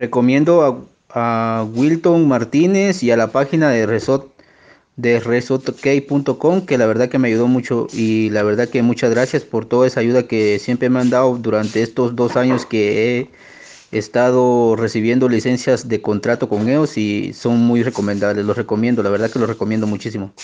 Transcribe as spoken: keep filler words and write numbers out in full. Recomiendo a, a Wilton Martínez y a la página de Resot de Resetokey punto com, que la verdad que me ayudó mucho, y la verdad que muchas gracias por toda esa ayuda que siempre me han dado durante estos dos años que he estado recibiendo licencias de contrato con ellos, y son muy recomendables. Los recomiendo, la verdad que los recomiendo muchísimo.